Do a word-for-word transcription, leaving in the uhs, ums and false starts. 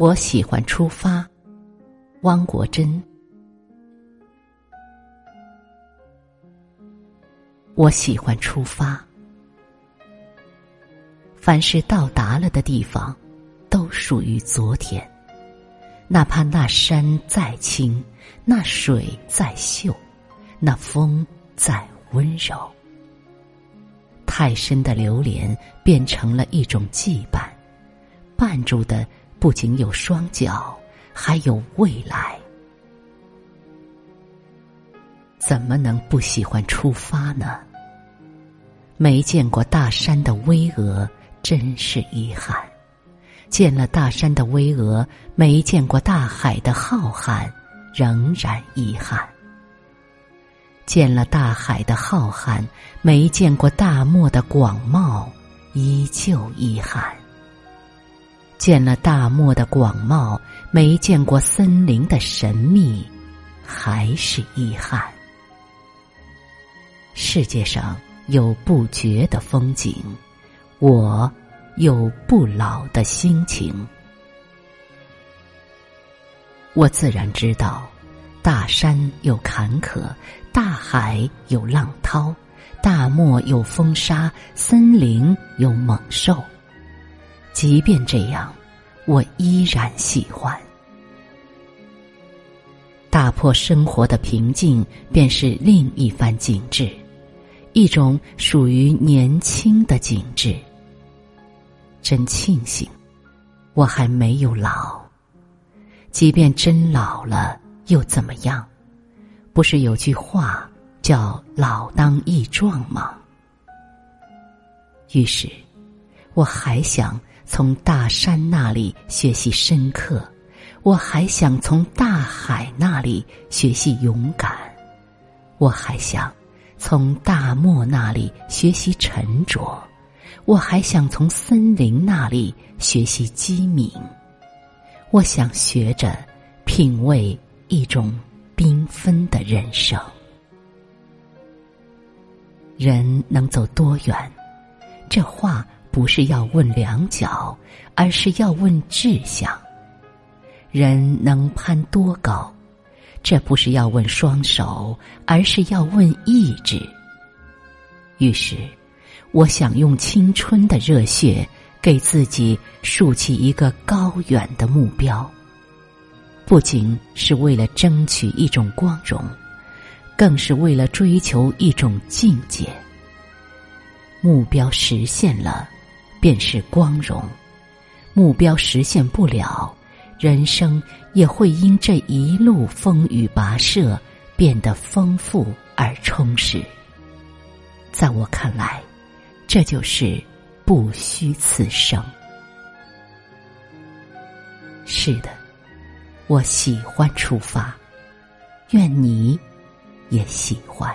我喜欢出发，汪国真。我喜欢出发，凡是到达了的地方，都属于昨天。哪怕那山再青，那水再秀，那风再温柔，太深的流连变成了一种羁绊，绊住的不仅有双脚，还有未来。怎么能不喜欢出发呢？没见过大山的巍峨，真是遗憾。见了大山的巍峨，没见过大海的浩瀚，仍然遗憾。见了大海的浩瀚，没见过大漠的广袤，依旧遗憾。见了大漠的广袤，没见过森林的神秘，还是遗憾。世界上有不绝的风景，我有不老的心情。我自然知道，大山有坎坷，大海有浪涛，大漠有风沙，森林有猛兽。即便这样，我依然喜欢。打破生活的平静，便是另一番景致，一种属于年轻的景致。真庆幸我还没有老，即便真老了又怎么样？不是有句话叫老当益壮吗？于是我还想从大山那里学习深刻，我还想从大海那里学习勇敢，我还想从大漠那里学习沉着，我还想从森林那里学习机敏，我想学着品味一种缤纷的人生。人能走多远，这话不是要问两脚，而是要问志向。人能攀多高，这不是要问双手，而是要问意志。于是我想用青春的热血给自己竖起一个高远的目标，不仅是为了争取一种光荣，更是为了追求一种境界。目标实现了便是光荣，目标实现不了，人生也会因这一路风雨跋涉变得丰富而充实。在我看来，这就是不虚此生。是的，我喜欢出发，愿你也喜欢。